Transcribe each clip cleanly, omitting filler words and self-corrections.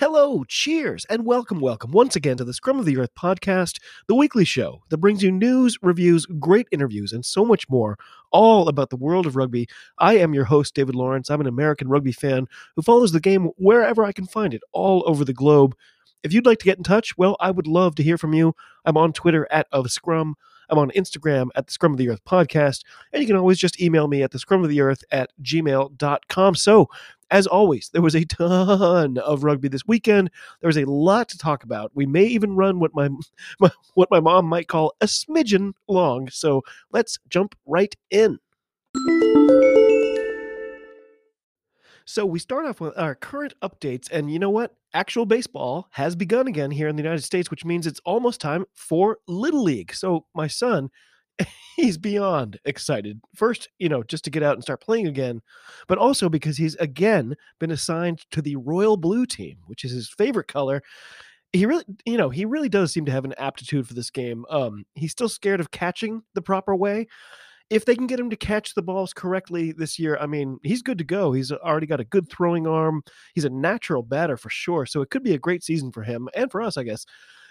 Hello, cheers, and welcome once again to the Scrum of the Earth podcast, the weekly show that brings you news, reviews, great interviews, and so much more, all about the world of rugby. I am your host, David Lawrence. I'm an American rugby fan who follows the game wherever I can find it, all over the globe. If you'd like to get in touch, well, I would love to hear from you. I'm on Twitter @ofscrum. I'm on Instagram @ the Scrum of the Earth podcast, and you can always just email me at thescrumoftheearth@gmail.com. So, as always, there was a ton of rugby this weekend. There was a lot to talk about. We may even run what my mom might call a smidgen long. So let's jump right in. So we start off with our current updates, and you know what? Actual baseball has begun again here in the United States, which means it's almost time for Little League. So my son, he's beyond excited. First, just to get out and start playing again, but also because he's again been assigned to the royal blue team, which is his favorite color. He really does seem to have an aptitude for this game. He's still scared of catching the proper way. If they can get him to catch the balls correctly this year, I mean, he's good to go. He's already got a good throwing arm. He's a natural batter for sure. So it could be a great season for him and for us, I guess.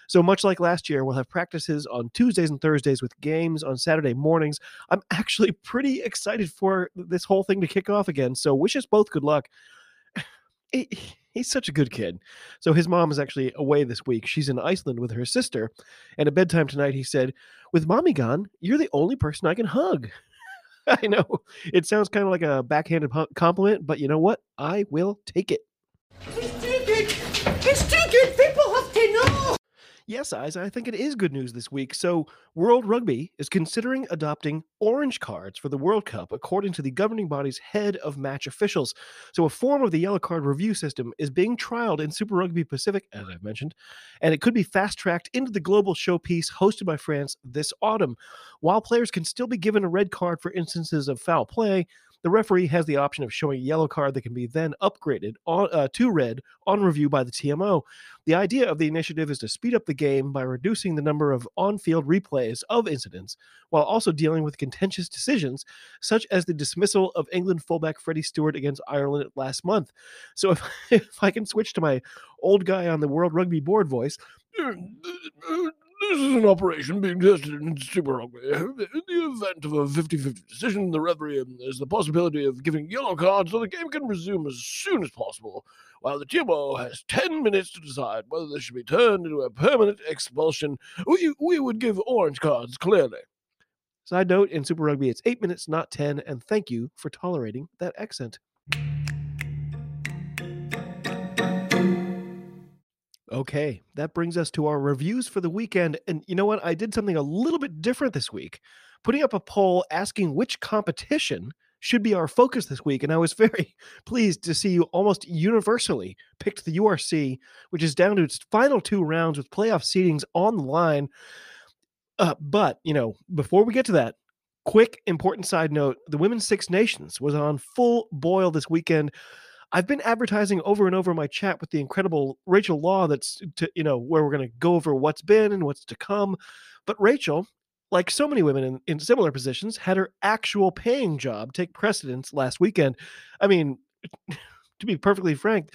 So much like last year, we'll have practices on Tuesdays and Thursdays with games on Saturday mornings. I'm actually pretty excited for this whole thing to kick off again. So wish us both good luck. He's such a good kid. So his mom is actually away this week. She's in Iceland with her sister. And at bedtime tonight, he said, "With mommy gone, you're the only person I can hug." I know it sounds kind of like a backhanded compliment, but you know what? I will take it. It's too good. People have to know. Yes, Isa, I think it is good news this week. So World Rugby is considering adopting orange cards for the World Cup, according to the governing body's head of match officials. So a form of the yellow card review system is being trialed in Super Rugby Pacific, as I've mentioned, and it could be fast-tracked into the global showpiece hosted by France this autumn. While players can still be given a red card for instances of foul play, the referee has the option of showing a yellow card that can be then upgraded to red on review by the TMO. The idea of the initiative is to speed up the game by reducing the number of on-field replays of incidents, while also dealing with contentious decisions, such as the dismissal of England fullback Freddie Stewart against Ireland last month. So if I can switch to my old guy on the World Rugby Board voice... This is an operation being tested in Super Rugby. In the event of a 50-50 decision, the referee has the possibility of giving yellow cards so the game can resume as soon as possible, while the TMO has 10 minutes to decide whether this should be turned into a permanent expulsion. We would give orange cards, clearly. Side note, in Super Rugby, it's 8 minutes, not 10, and thank you for tolerating that accent. Okay, that brings us to our reviews for the weekend. And you know what? I did something a little bit different this week, putting up a poll asking which competition should be our focus this week. And I was very pleased to see you almost universally picked the URC, which is down to its final two rounds with playoff seedings on the line. But, before we get to that, quick important side note, the Women's Six Nations was on full boil this weekend. I've been advertising over and over my chat with the incredible Rachel Law where we're going to go over what's been and what's to come. But Rachel, like so many women in similar positions, had her actual paying job take precedence last weekend. I mean, to be perfectly frank,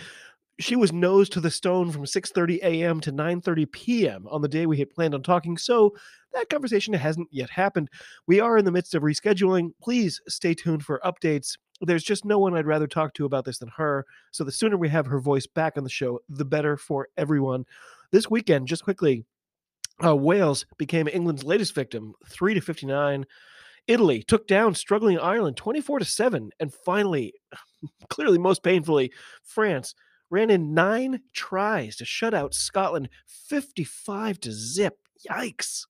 she was nose to the stone from 6:30 a.m. to 9:30 p.m. on the day we had planned on talking, so that conversation hasn't yet happened. We are in the midst of rescheduling. Please stay tuned for updates. There's just no one I'd rather talk to about this than her, so the sooner we have her voice back on the show, the better for everyone. This weekend, just quickly, Wales became England's latest victim, 3-59. Italy took down struggling Ireland, 24-7. And finally, clearly most painfully, France ran in 9 tries to shut out Scotland, 55-0. Yikes.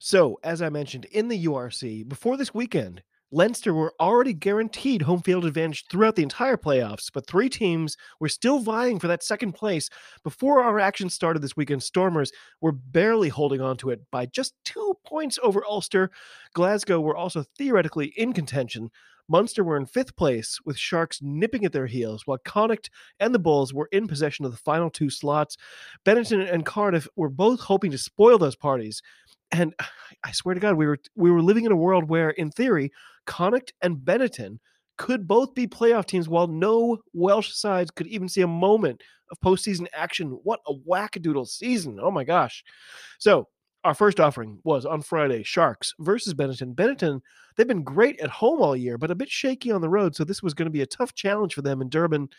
So, as I mentioned, in the URC, before this weekend, Leinster were already guaranteed home field advantage throughout the entire playoffs, but three teams were still vying for that second place. Before our action started this weekend, Stormers were barely holding on to it by just 2 points over Ulster. Glasgow were also theoretically in contention. Munster were in fifth place, with Sharks nipping at their heels, while Connacht and the Bulls were in possession of the final two slots. Benetton and Cardiff were both hoping to spoil those parties. And I swear to God, we were living in a world where, in theory, Connacht and Benetton could both be playoff teams while no Welsh sides could even see a moment of postseason action. What a wackadoodle season. Oh, my gosh. So our first offering was on Friday, Sharks versus Benetton. Benetton, they've been great at home all year, but a bit shaky on the road, so this was going to be a tough challenge for them in Durban.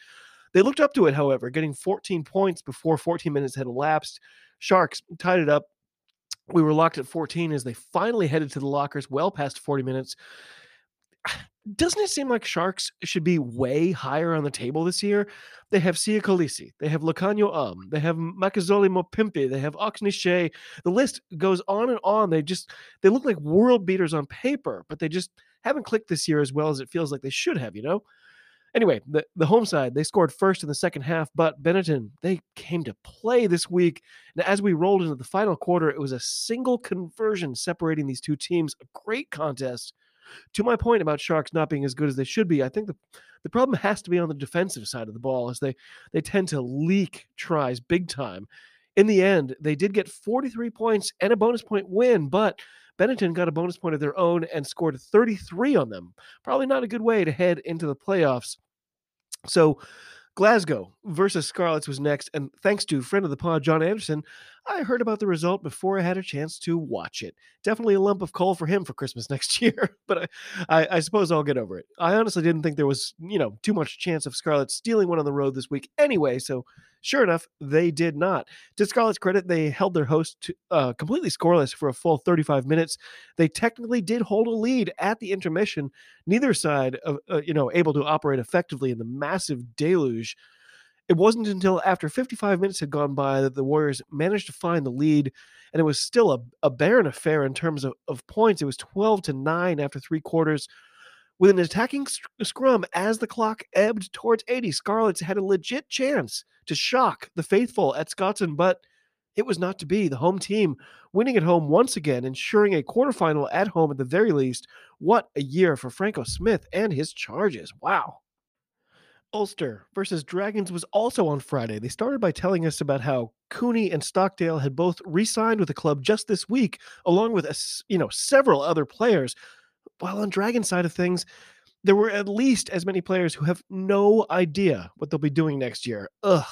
They looked up to it, however, getting 14 points before 14 minutes had elapsed. Sharks tied it up. We were locked at 14 as they finally headed to the lockers well past 40 minutes. Doesn't it seem like Sharks should be way higher on the table this year? They have Siya Kolisi. They have Lukhanyo Am. They have Makazole Mapimpi. They have Ox Nche. The list goes on and on. They look like world beaters on paper, but they just haven't clicked this year as well as it feels like they should have, you know? Anyway, the home side, they scored first in the second half, but Benetton, they came to play this week. And as we rolled into the final quarter, it was a single conversion separating these two teams. A great contest. To my point about Sharks not being as good as they should be, I think the problem has to be on the defensive side of the ball, as they tend to leak tries big time. In the end, they did get 43 points and a bonus point win, but Benetton got a bonus point of their own and scored 33 on them. Probably not a good way to head into the playoffs. So Glasgow versus Scarlets was next, and thanks to friend of the pod, John Anderson, I heard about the result before I had a chance to watch it. Definitely a lump of coal for him for Christmas next year, but I suppose I'll get over it. I honestly didn't think there was, too much chance of Scarlets stealing one on the road this week anyway, so sure enough, they did not. To Scarlet's credit, they held their host to, completely scoreless for a full 35 minutes. They technically did hold a lead at the intermission. Neither side, able to operate effectively in the massive deluge. It wasn't until after 55 minutes had gone by that the Warriors managed to find the lead, and it was still a barren affair in terms of points. It was 12-9 after three quarters. With an attacking scrum as the clock ebbed towards 80, Scarlets had a legit chance to shock the faithful at Scotsman, but it was not to be. The home team winning at home once again, ensuring a quarterfinal at home at the very least. What a year for Franco Smith and his Charges. Wow. Ulster versus Dragons was also on Friday. They started by telling us about how Cooney and Stockdale had both re-signed with the club just this week, along with several other players. While on Dragon's side of things, there were at least as many players who have no idea what they'll be doing next year. Ugh.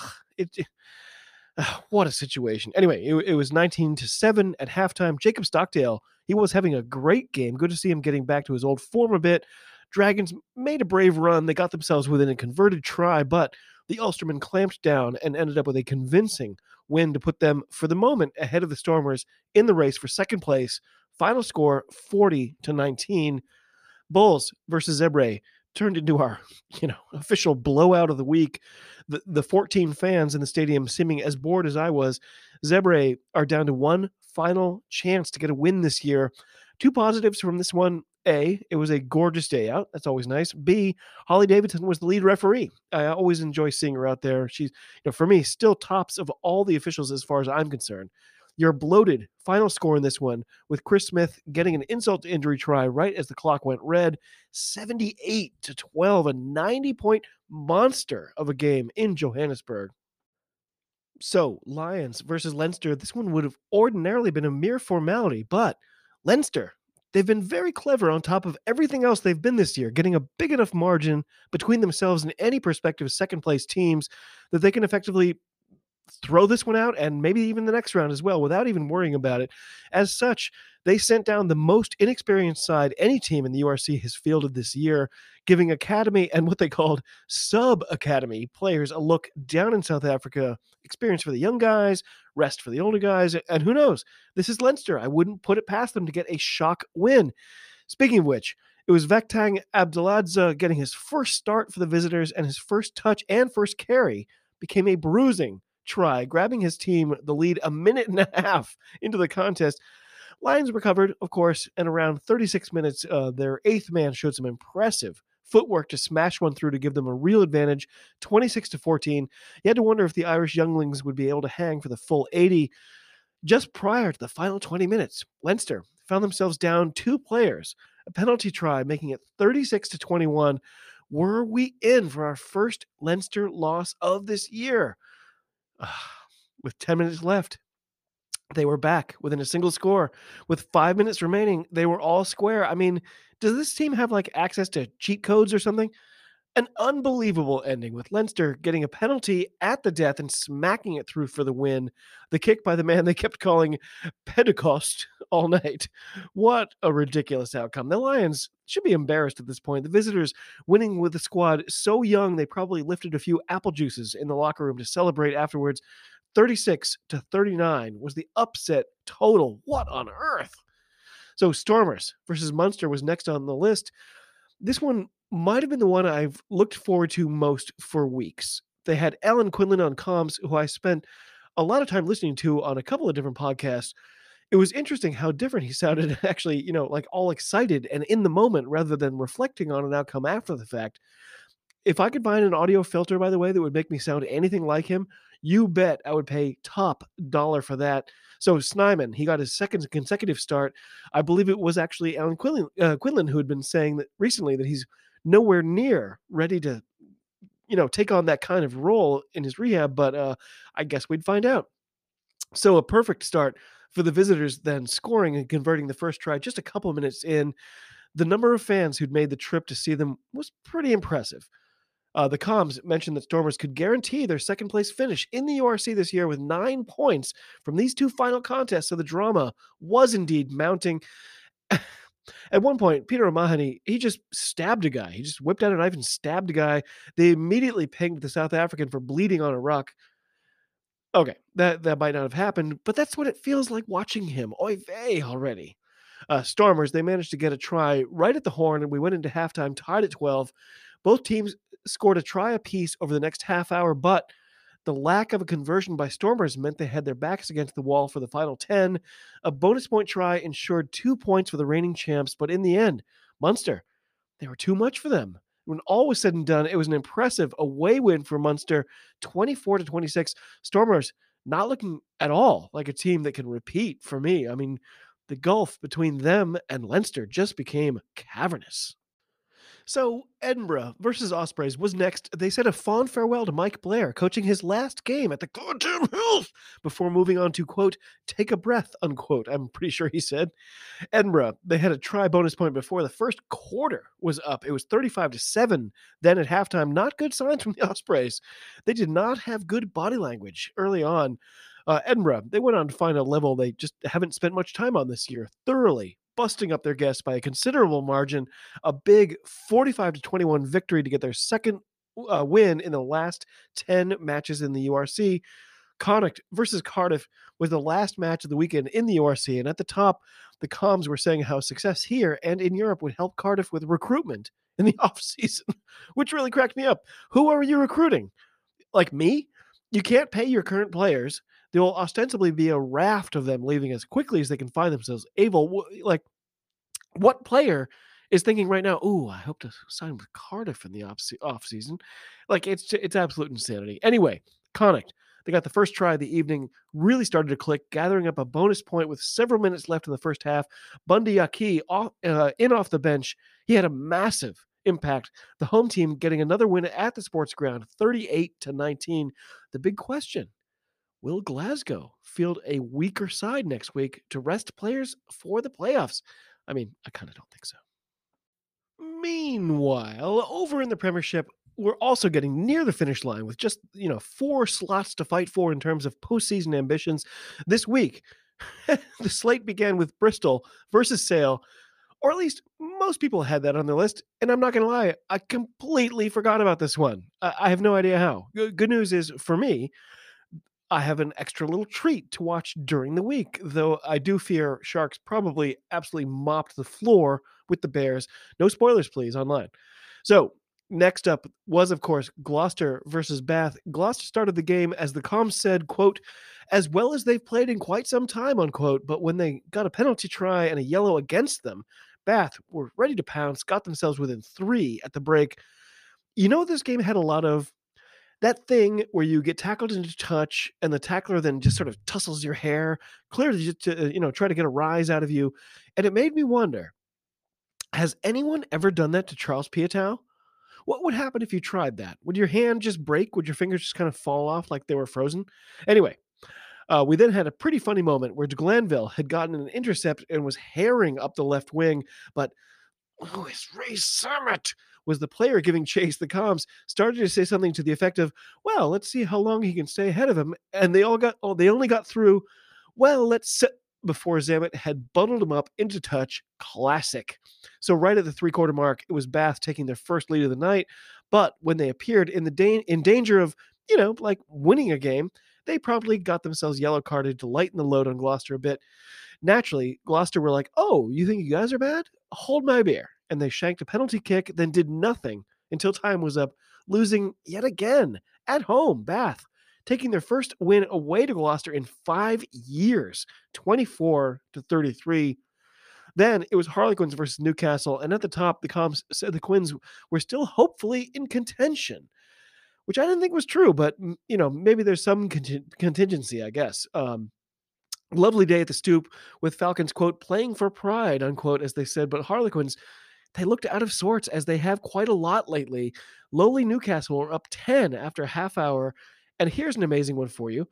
What a situation. Anyway, it was 19-7 at halftime. Jacob Stockdale, he was having a great game. Good to see him getting back to his old form a bit. Dragons made a brave run. They got themselves within a converted try, but the Ulstermen clamped down and ended up with a convincing win to put them, for the moment, ahead of the Stormers in the race for second place. Final score, 40-19. Bulls versus Zebre turned into our, official blowout of the week. The 14 fans in the stadium seeming as bored as I was. Zebre are down to one final chance to get a win this year. Two positives from this one. A, it was a gorgeous day out. That's always nice. B, Holly Davidson was the lead referee. I always enjoy seeing her out there. She's, for me, still tops of all the officials as far as I'm concerned. Your bloated final score in this one, with Chris Smith getting an insult to injury try right as the clock went red, 78-12, a 90-point monster of a game in Johannesburg. So, Lions versus Leinster, this one would have ordinarily been a mere formality, but Leinster, they've been very clever on top of everything else they've been this year, getting a big enough margin between themselves and any prospective second-place teams that they can effectively throw this one out and maybe even the next round as well without even worrying about it. As such, they sent down the most inexperienced side any team in the URC has fielded this year, giving academy and what they called sub-academy players a look down in South Africa. Experience for the young guys, rest for the older guys, and who knows? This is Leinster. I wouldn't put it past them to get a shock win. Speaking of which, it was Vectang Abdeladze getting his first start for the visitors, and his first touch and first carry became a bruising try, grabbing his team the lead a minute and a half into the contest. Lions recovered, of course, and around 36 minutes, their eighth man showed some impressive footwork to smash one through to give them a real advantage, 26-14. You had to wonder if the Irish younglings would be able to hang for the full 80. Just prior to the final 20 minutes, Leinster found themselves down two players, a penalty try, making it 36-21. Were we in for our first Leinster loss of this year? With 10 minutes left, they were back within a single score. With 5 minutes remaining, they were all square. I mean, does this team have like access to cheat codes or something? An unbelievable ending with Leinster getting a penalty at the death and smacking it through for the win. The kick by the man they kept calling Pentecost all night. What a ridiculous outcome. The Lions should be embarrassed at this point. The visitors winning with a squad so young, they probably lifted a few apple juices in the locker room to celebrate afterwards. 36-39 was the upset total. What on earth? So Stormers versus Munster was next on the list. This one might have been the one I've looked forward to most for weeks. They had Alan Quinlan on comms, who I spent a lot of time listening to on a couple of different podcasts. It was interesting how different he sounded, actually, you know, like all excited and in the moment rather than reflecting on an outcome after the fact. If I could find an audio filter, by the way, that would make me sound anything like him, you bet I would pay top dollar for that. So Snyman, he got his second consecutive start. I believe it was actually Alan Quinlan who had been saying that recently that he's nowhere near ready to, you know, take on that kind of role in his rehab, but I guess we'd find out. So a perfect start for the visitors, then scoring and converting the first try just a couple of minutes in. The number of fans who'd made the trip to see them was pretty impressive. The comms mentioned that Stormers could guarantee their second-place finish in the URC this year with 9 points from these two final contests, so the drama was indeed mounting. At one point, Peter O'Mahony, he just stabbed a guy. He just whipped out a knife and stabbed a guy. They immediately pinged the South African for bleeding on a rock. Okay, that might not have happened, but that's what it feels like watching him. Oy vey already. Stormers, they managed to get a try right at the horn, and we went into halftime tied at 12. Both teams scored a try apiece over the next half hour, but the lack of a conversion by Stormers meant they had their backs against the wall for the final 10. A bonus point try ensured 2 points for the reigning champs, but in the end, Munster, they were too much for them. When all was said and done, it was an impressive away win for Munster, 24-26. Stormers not looking at all like a team that can repeat for me. I mean, the gulf between them and Leinster just became cavernous. So Edinburgh versus Ospreys was next. They said a fond farewell to Mike Blair, coaching his last game at the goddamn Hills, before moving on to, quote, take a breath, unquote, I'm pretty sure he said. Edinburgh, they had a try bonus point before the first quarter was up. It was 35-7. Then at halftime, not good signs from the Ospreys. They did not have good body language early on. Edinburgh, they went on to find a level they just haven't spent much time on this year, thoroughly busting up their guests by a considerable margin, a big 45-21 victory to get their second win in the last 10 matches in the URC. Connacht versus Cardiff was the last match of the weekend in the URC, and at the top, the comms were saying how success here and in Europe would help Cardiff with recruitment in the offseason, which really cracked me up. Who are you recruiting? Like me? You can't pay your current players. There will ostensibly be a raft of them leaving as quickly as they can find themselves able. Like, what player is thinking right now, ooh, I hope to sign with Cardiff in the off season? Like, it's absolute insanity. Anyway, Connacht, they got the first try of the evening, really started to click, gathering up a bonus point with several minutes left in the first half. Bundy Aki, off the bench, he had a massive impact. The home team getting another win at the sports ground, 38-19. The big question: will Glasgow field a weaker side next week to rest players for the playoffs? I mean, I kind of don't think so. Meanwhile, over in the Premiership, we're also getting near the finish line with just, you know, 4 slots to fight for in terms of postseason ambitions. This week, the slate began with Bristol versus Sale, or at least most people had that on their list. And I'm not going to lie, I completely forgot about this one. I have no idea how. Good news is, for me, I have an extra little treat to watch during the week, though I do fear Sharks probably absolutely mopped the floor with the Bears. No spoilers, please, online. So Next up was, of course, Gloucester versus Bath. Gloucester started the game, as the comms said, quote, as well as they've played in quite some time, unquote. But when they got a penalty try and a yellow against them, Bath were ready to pounce, got themselves within three at the break. You know, this game had a lot of that thing where you get tackled into touch and the tackler then just sort of tussles your hair, clearly just to, you know, try to get a rise out of you. And it made me wonder, has anyone ever done that to Charles Pietau? What would happen if you tried that? Would your hand just break? Would your fingers just kind of fall off like they were frozen? Anyway, we then had a pretty funny moment where De Glanville had gotten an intercept and was herring up the left wing, but Lewis Ray Summit was the player giving chase. The comms started to say something to the effect of, well, let's see how long he can stay ahead of him. And they all got, oh, they only got through, well, let's, before Zammet had bundled him up into touch. Classic. So right at the three-quarter mark, it was Bath taking their first lead of the night. But when they appeared in the danger of, you know, like winning a game, they promptly got themselves yellow-carded to lighten the load on Gloucester a bit. Naturally, Gloucester were like, oh, you think you guys are bad? Hold my beer. And they shanked a penalty kick, then did nothing until time was up, losing yet again at home, Bath, taking their first win away to Gloucester in 5 years, 24-33. Then it was Harlequins versus Newcastle, and at the top, the comms said the Quins were still hopefully in contention, which I didn't think was true, but, you know, maybe there's some contingency, I guess. Lovely day at the Stoop with Falcons, quote, playing for pride, unquote, as they said, but Harlequins, they looked out of sorts, as they have quite a lot lately. Lowly Newcastle were up 10 after a half hour. And here's an amazing one for you.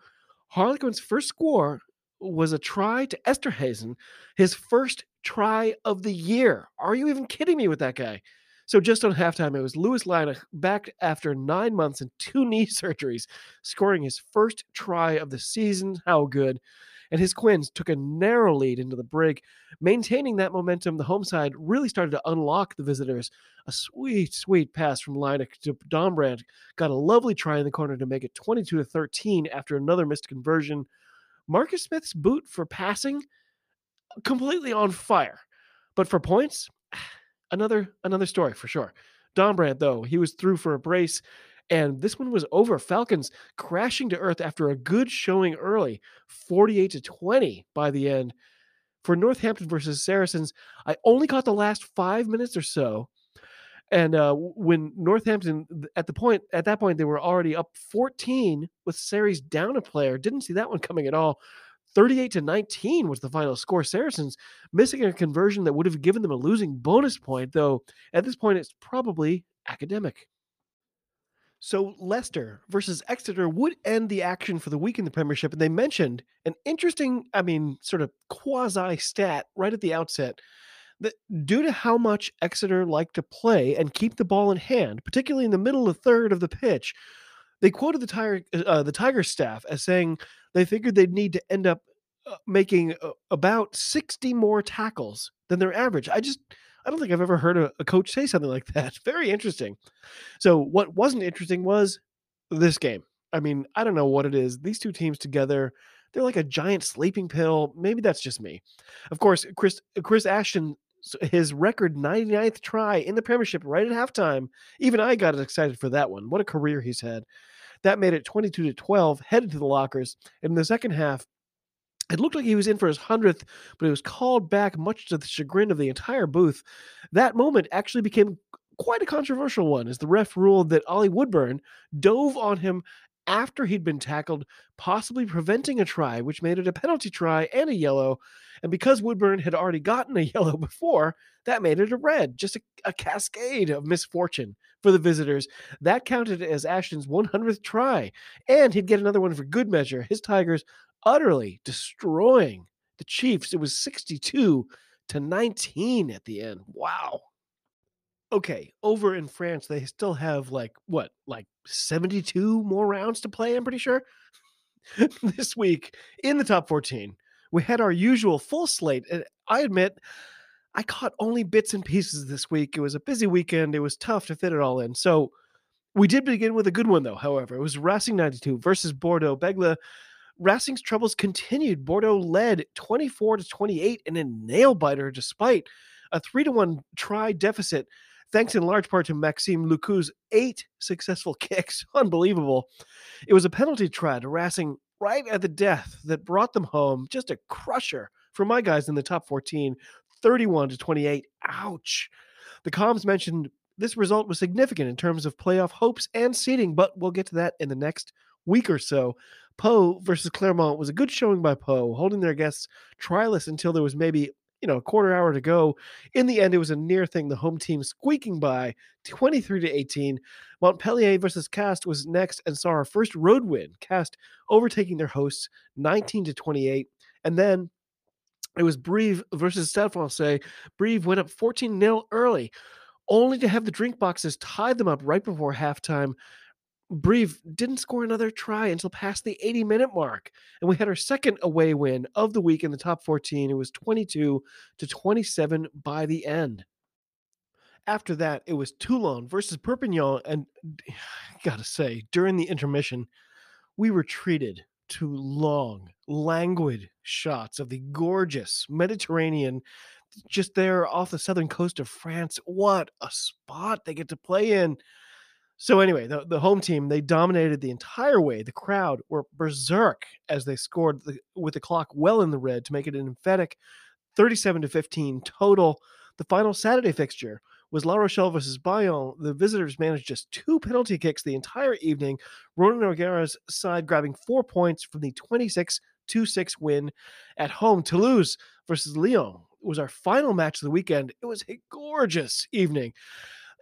Harlequin's first score was a try to Esterhazen, his first try of the year. Are you even kidding me with that guy? So just on halftime, it was Lewis Leinach, back after 9 months and 2 knee surgeries, scoring his first try of the season. How good. And his Quins took a narrow lead into the break. Maintaining that momentum, the home side really started to unlock the visitors. A sweet, sweet pass from Lydic to Dombrandt. Got a lovely try in the corner to make it 22-13 after another missed conversion. Marcus Smith's boot for passing, completely on fire. But for points, another story for sure. Dombrandt, though, he was through for a brace. And this one was over. Falcons crashing to earth after a good showing early, 48-20 by the end. For Northampton versus Saracens, I only caught the last 5 minutes or so. And when Northampton, at that point, they were already up 14 with Sarries down a player. Didn't see that one coming at all. 38-19 was the final score. Saracens missing a conversion that would have given them a losing bonus point, though at this point it's probably academic. So Leicester versus Exeter would end the action for the week in the Premiership, and they mentioned an interesting, I mean, sort of quasi-stat right at the outset, that due to how much Exeter liked to play and keep the ball in hand, particularly in the middle to third of the pitch, they quoted the Tiger staff as saying they figured they'd need to end up making about 60 more tackles than their average. I don't think I've ever heard a coach say something like that. Very interesting. So what wasn't interesting was this game. I mean, I don't know what it is. These two teams together, they're like a giant sleeping pill. Maybe that's just me. Of course, Chris Ashton, his record 99th try in the Premiership right at halftime. Even I got excited for that one. What a career he's had. That made it 22-12, headed to the lockers. In the second half, it looked like he was in for his 100th, but it was called back, much to the chagrin of the entire booth. That moment actually became quite a controversial one, as the ref ruled that Ollie Woodburn dove on him after he'd been tackled, possibly preventing a try, which made it a penalty try and a yellow. And because Woodburn had already gotten a yellow before, that made it a red, just a cascade of misfortune for the visitors. That counted as Ashton's 100th try, and he'd get another one for good measure. His Tigers utterly destroying the Chiefs. It was 62-19 at the end. Wow. Okay, over in France, they still have like 72 more rounds to play, I'm pretty sure. This week in the top 14, we had our usual full slate. And I admit, I caught only bits and pieces this week. It was a busy weekend. It was tough to fit it all in. So we did begin with a good one, though, however. It was Racing 92 versus Bordeaux Bègles. Racing's troubles continued. Bordeaux led 24-28 in a nail-biter despite a 3-1 try deficit, thanks in large part to Maxime Luku's 8 successful kicks. Unbelievable. It was a penalty try harassing right at the death that brought them home. Just a crusher for my guys in the top 14, 31-28. Ouch. The comms mentioned this result was significant in terms of playoff hopes and seeding, but we'll get to that in the next week or so. Pau versus Clermont was a good showing by Pau, holding their guests tryless until there was maybe, a quarter hour to go. In the end, it was a near thing, the home team squeaking by 23-18. Montpellier versus Cast was next and saw our first road win, Cast overtaking their hosts 19-28. And then it was Brive versus Stade Francais. Brive went up 14-0 early, only to have the drink boxes tied them up right before halftime. Brive didn't score another try until past the 80-minute mark, and we had our second away win of the week in the top 14. It was 22-27 by the end. After that, it was Toulon versus Perpignan, and I gotta say, during the intermission, we were treated to long, languid shots of the gorgeous Mediterranean just there off the southern coast of France. What a spot they get to play in. So anyway, the home team, they dominated the entire way. The crowd were berserk as they scored with the clock well in the red to make it an emphatic 37-15 total. The final Saturday fixture was La Rochelle versus Bayonne. The visitors managed just 2 penalty kicks the entire evening, Ronan O'Gara's side grabbing 4 points from the 26-26 win at home. Toulouse versus Lyon was our final match of the weekend. It was a gorgeous evening.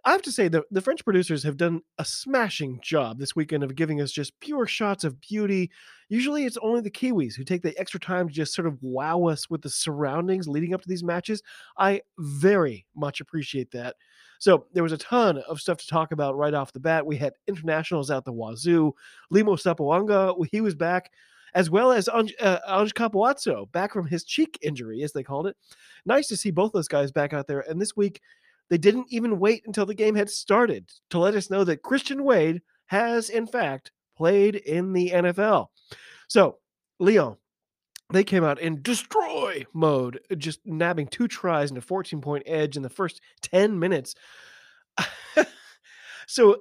I have to say, the French producers have done a smashing job this weekend of giving us just pure shots of beauty. Usually it's only the Kiwis who take the extra time to just sort of wow us with the surroundings leading up to these matches. I very much appreciate that. So there was a ton of stuff to talk about right off the bat. We had internationals out the wazoo. Limo Sapuanga, he was back, as well as Ange Capuazzo, back from his cheek injury, as they called it. Nice to see both those guys back out there. And this week, they didn't even wait until the game had started to let us know that Christian Wade has, in fact, played in the NFL. So, Lyon, they came out in destroy mode, just nabbing 2 tries and a 14-point edge in the first 10 minutes. So,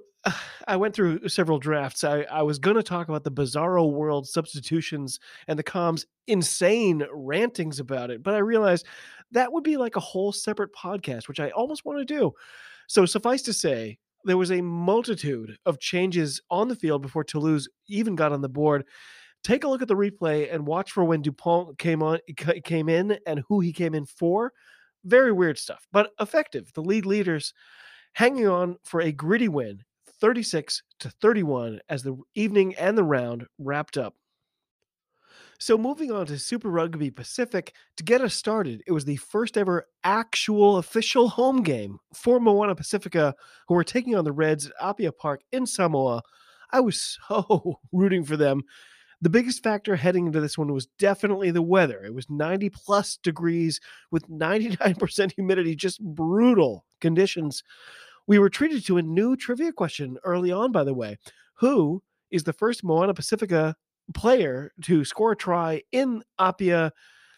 I went through several drafts. I was going to talk about the bizarro world substitutions and the comms' insane rantings about it, but I realized that would be like a whole separate podcast, which I almost want to do. So suffice to say, there was a multitude of changes on the field before Toulouse even got on the board. Take a look at the replay and watch for when Dupont came in and who he came in for. Very weird stuff, but effective. The league leaders hanging on for a gritty win, 36-31, as the evening and the round wrapped up. So moving on to Super Rugby Pacific, to get us started, it was the first ever actual official home game for Moana Pacifica, who were taking on the Reds at Apia Park in Samoa. I was so rooting for them. The biggest factor heading into this one was definitely the weather. It was 90-plus degrees with 99% humidity, just brutal conditions. We were treated to a new trivia question early on, by the way. Who is the first Moana Pacifica player to score a try in Apia?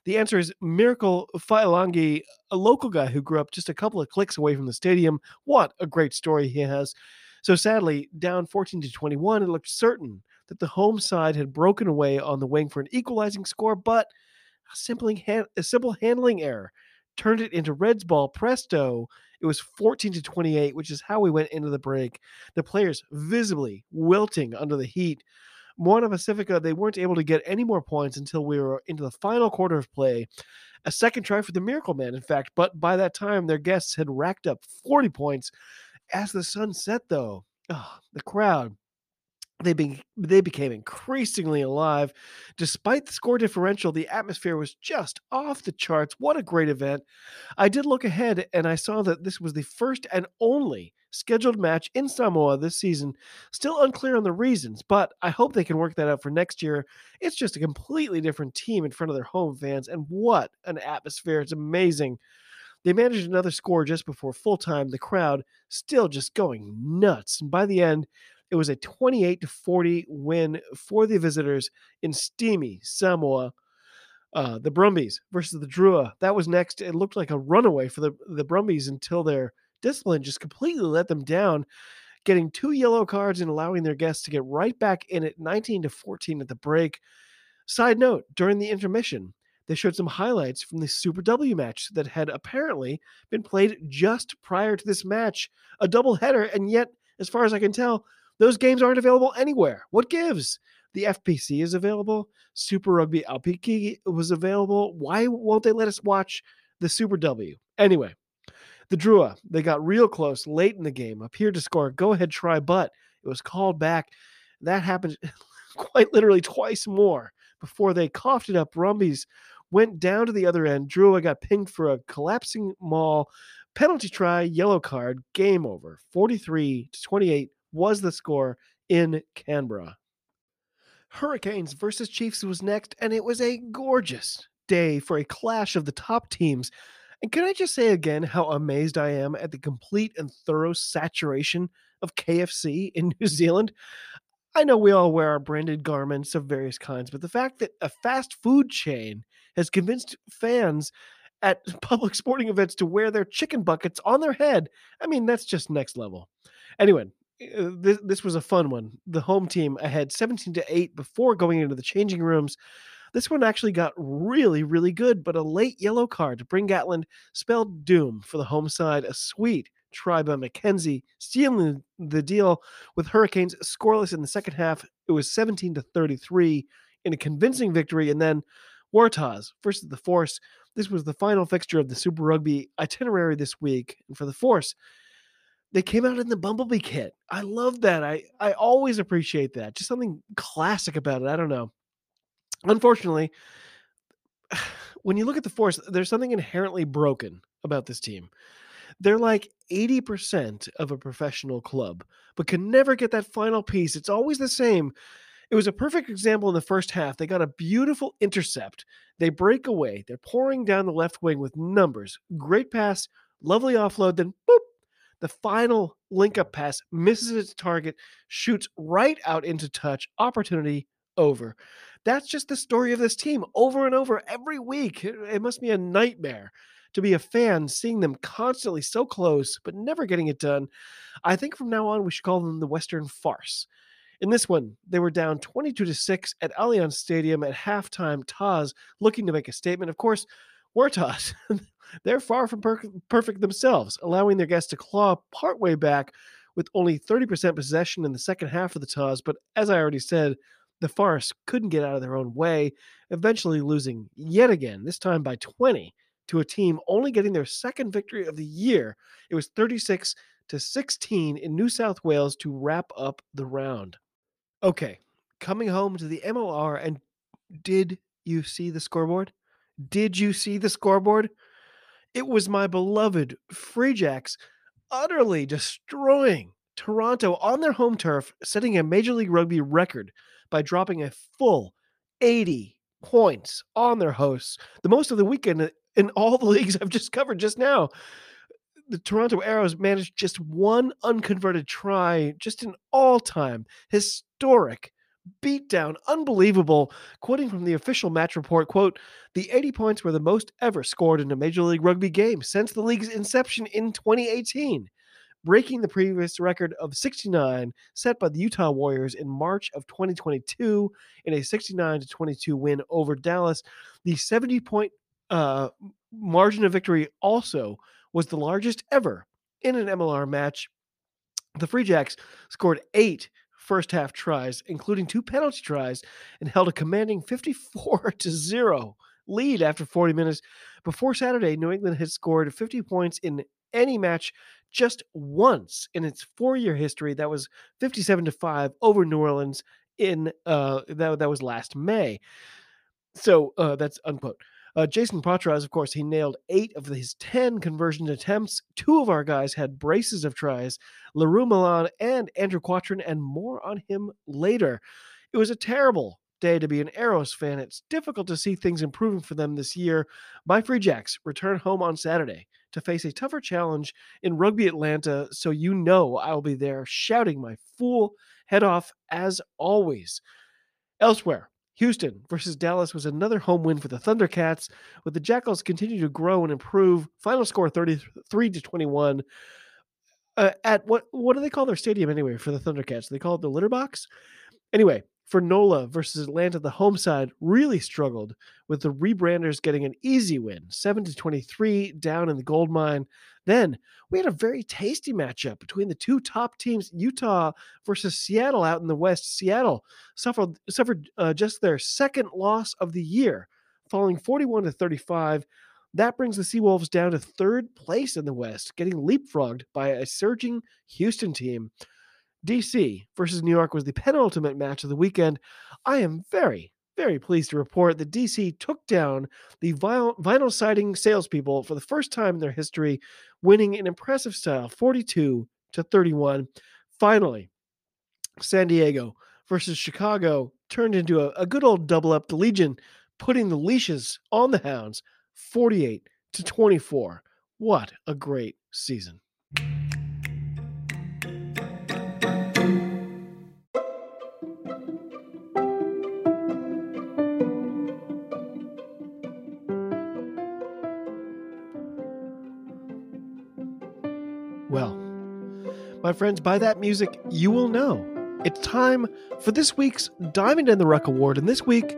The answer is Miracle Failangi, a local guy who grew up just a couple of clicks away from the stadium. What a great story he has. So sadly, down 14-21, it looked certain that the home side had broken away on the wing for an equalizing score, but a simple handling error turned it into Reds ball. Presto, it was 14-28, which is how we went into the break. The players visibly wilting under the heat. Moana Pacifica, they weren't able to get any more points until we were into the final quarter of play. A second try for the Miracle Man, in fact, but by that time, their guests had racked up 40 points. As the sun set, though, the crowd, they became increasingly alive. Despite the score differential, the atmosphere was just off the charts. What a great event. I did look ahead, and I saw that this was the first and only scheduled match in Samoa this season. Still unclear on the reasons, but I hope they can work that out for next year. It's just a completely different team in front of their home fans, and what an atmosphere. It's amazing. They managed another score just before full-time. The crowd still just going nuts. And by the end, it was a 28-40 win for the visitors in steamy Samoa. The Brumbies versus the Drua. That was next. It looked like a runaway for the Brumbies until their discipline just completely let them down, getting 2 yellow cards and allowing their guests to get right back in at 19-14 at the break. Side note, during the intermission, they showed some highlights from the Super W match that had apparently been played just prior to this match, a doubleheader, and yet, as far as I can tell, those games aren't available anywhere. What gives? The FPC is available. Super Rugby Alpiki was available. Why won't they let us watch the Super W? Anyway, the Drua, they got real close late in the game, appeared to score a go-ahead try, but it was called back. That happened quite literally twice more before they coughed it up. Brumbies went down to the other end. Drua got pinged for a collapsing maul. Penalty try, yellow card, game over. 43-28 was the score in Canberra. Hurricanes versus Chiefs was next, and it was a gorgeous day for a clash of the top teams. And can I just say again how amazed I am at the complete and thorough saturation of KFC in New Zealand? I know we all wear our branded garments of various kinds, but the fact that a fast food chain has convinced fans at public sporting events to wear their chicken buckets on their head, I mean, that's just next level. Anyway, this was a fun one. The home team ahead 17-8 before going into the changing rooms. This one actually got really, really good, but a late yellow card to Bring Gatland spelled doom for the home side. A sweet try by McKenzie stealing the deal with Hurricanes scoreless in the second half. It was 17-33 in a convincing victory. And then Waratahs versus the Force. This was the final fixture of the Super Rugby itinerary this week. And for the Force, they came out in the Bumblebee kit. I love that. I always appreciate that. Just something classic about it. I don't know. Unfortunately, when you look at the Force, there's something inherently broken about this team. They're like 80% of a professional club, but can never get that final piece. It's always the same. It was a perfect example in the first half. They got a beautiful intercept. They break away. They're pouring down the left wing with numbers. Great pass, lovely offload, then boop. The final link-up pass misses its target, shoots right out into touch, opportunity over. That's just the story of this team over and over every week. It must be a nightmare to be a fan, seeing them constantly so close, but never getting it done. I think from now on, we should call them the Western Farce. In this one, they were down 22-6 at Allianz Stadium at halftime. Taz looking to make a statement. Of course, Waratahs, they're far from perfect themselves, allowing their guests to claw partway back with only 30% possession in the second half of the Taz. But as I already said, the Force couldn't get out of their own way, eventually losing yet again, this time by 20, to a team only getting their second victory of the year. It was 36-16 in New South Wales to wrap up the round. Okay, coming home to the MOR, and did you see the scoreboard? Did you see the scoreboard? It was my beloved Free Jacks utterly destroying Toronto on their home turf, setting a Major League Rugby record by dropping a full 80 points on their hosts, the most of the weekend in all the leagues I've just covered just now. The Toronto Arrows managed just one unconverted try, just an all-time historic beatdown, unbelievable. Quoting from the official match report, quote, the 80 points were the most ever scored in a Major League Rugby game since the league's inception in 2018, breaking the previous record of 69 set by the Utah Warriors in March of 2022 in a 69-22 win over Dallas. The 70-point margin of victory also was the largest ever in an MLR match. The Free Jacks scored 8 first half tries, including 2 penalty tries, and held a commanding 54-0 lead after 40 minutes. Before Saturday, New England had scored 50 points in any match just once in its 4-year history. That was 57-5 over New Orleans in that was last May. So that's unquote. Jason Patras, of course, he nailed 8 of his 10 conversion attempts. 2 of our guys had braces of tries, Leroux Milan and Andrew Quatran, and more on him later. It was a terrible day to be an Arrows fan. It's difficult to see things improving for them this year. My Free Jacks return home on Saturday to face a tougher challenge in Rugby Atlanta, so you know I'll be there shouting my fool head off as always. Elsewhere, Houston versus Dallas was another home win for the Thundercats, with the Jackals continuing to grow and improve. Final score 33-21. At what do they call their stadium anyway for the Thundercats? They call it the litter box? Anyway, for NOLA versus Atlanta, the home side really struggled, with the rebranders getting an easy win, 7-23 down in the gold mine. Then we had a very tasty matchup between the two top teams, Utah versus Seattle out in the West. Seattle suffered just their second loss of the year, falling 41-35. That brings the Seawolves down to third place in the West, getting leapfrogged by a surging Houston team. DC versus New York was the penultimate match of the weekend. I am very, very pleased to report that DC took down the vinyl siding salespeople for the first time in their history, winning in impressive style, 42-31. Finally, San Diego versus Chicago turned into a good old double up. The Legion putting the leashes on the Hounds, 48-24. What a great season. My friends, by that music, you will know it's time for this week's Diamond in the Ruck Award. And this week,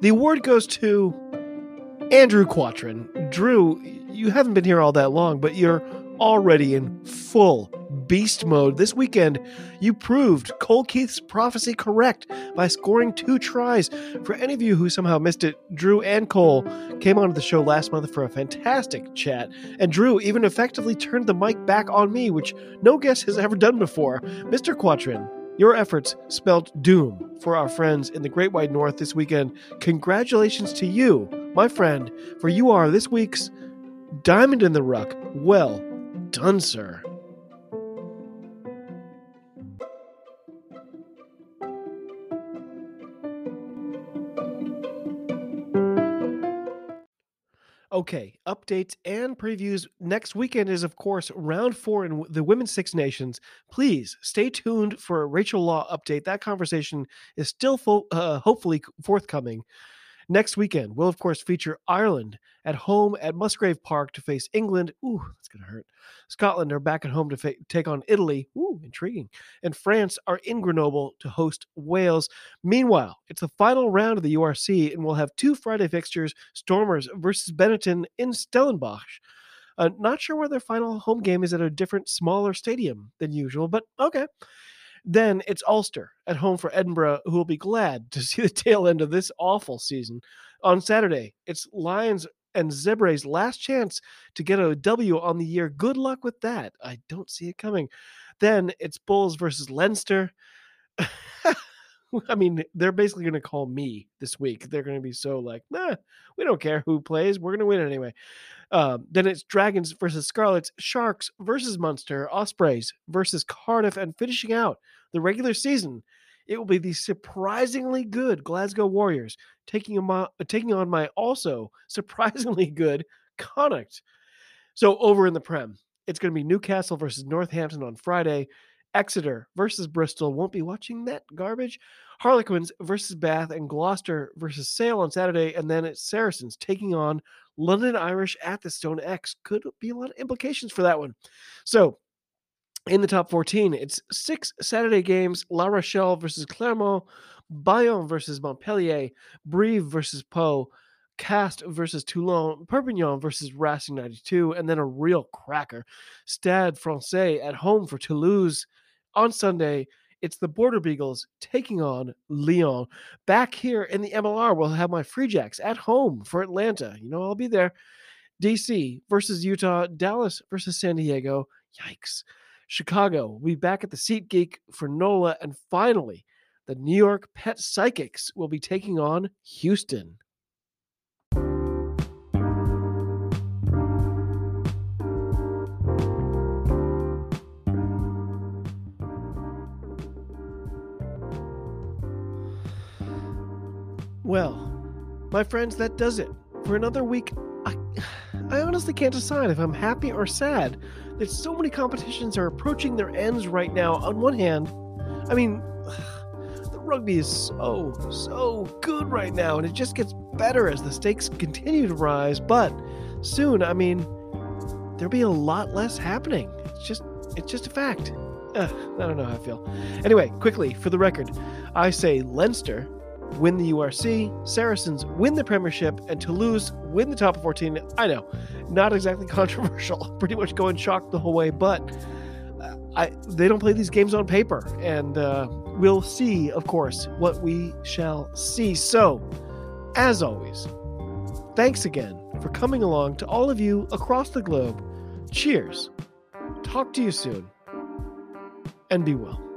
the award goes to Andrew Quatran. Drew, you haven't been here all that long, but you're already in full beast mode. This weekend, you proved Cole Keith's prophecy correct by scoring 2 tries. For any of you who somehow missed it, Drew and Cole came onto the show last month for a fantastic chat, and Drew even effectively turned the mic back on me, which no guest has ever done before. Mr. Quatran, your efforts spelled doom for our friends in the Great White North this weekend. Congratulations to you, my friend, for you are this week's Diamond in the Ruck. Well done, sir. Okay, updates and previews. Next weekend is, of course, round 4 in the Women's Six Nations. Please stay tuned for a Rachel Law update. That conversation is still hopefully forthcoming. Next weekend, we'll, of course, feature Ireland at home at Musgrave Park to face England. Ooh, that's going to hurt. Scotland are back at home to take on Italy. Ooh, intriguing. And France are in Grenoble to host Wales. Meanwhile, it's the final round of the URC, and we'll have 2 Friday fixtures, Stormers versus Benetton in Stellenbosch. Not sure where their final home game is, at a different, smaller stadium than usual, but okay. Then it's Ulster at home for Edinburgh, who will be glad to see the tail end of this awful season. On Saturday, it's Lions and Zebras' last chance to get a W on the year. Good luck with that. I don't see it coming. Then it's Bulls versus Leinster. I mean, they're basically going to call me this week. They're going to be so like, nah, we don't care who plays. We're going to win it anyway. Then it's Dragons versus Scarlets, Sharks versus Munster, Ospreys versus Cardiff, and finishing out the regular season, it will be the surprisingly good Glasgow Warriors taking on my also surprisingly good Connacht. So over in the Prem, it's going to be Newcastle versus Northampton on Friday. Exeter versus Bristol. Won't be watching that garbage. Harlequins versus Bath and Gloucester versus Sale on Saturday. And then it's Saracens taking on London Irish at the Stone X. Could be a lot of implications for that one. So in the top 14, it's 6 Saturday games. La Rochelle versus Clermont. Bayonne versus Montpellier. Brive versus Pau. Cast versus Toulon, Perpignan versus Racing 92, and then a real cracker. Stade Francais at home for Toulouse. On Sunday, it's the Border Beagles taking on Lyon. Back here in the MLR, we'll have my Free Jacks at home for Atlanta. You know, I'll be there. DC versus Utah, Dallas versus San Diego. Yikes. Chicago, we'll be back at the SeatGeek for NOLA. And finally, the New York Pet Psychics will be taking on Houston. Well, my friends, that does it for another week. I honestly can't decide if I'm happy or sad that so many competitions are approaching their ends right now. On one hand, I mean, rugby is so good right now, and it just gets better as the stakes continue to rise. But soon, I mean, there'll be a lot less happening. It's just a fact. I don't know how I feel. Anyway, quickly, for the record, I say Leinster win the URC, Saracens win the Premiership, and Toulouse win the top of 14. I know, not exactly controversial. Pretty much going chalk the whole way, but they don't play these games on paper, and we'll see, of course, what we shall see. So, as always, thanks again for coming along to all of you across the globe. Cheers. Talk to you soon, and be well.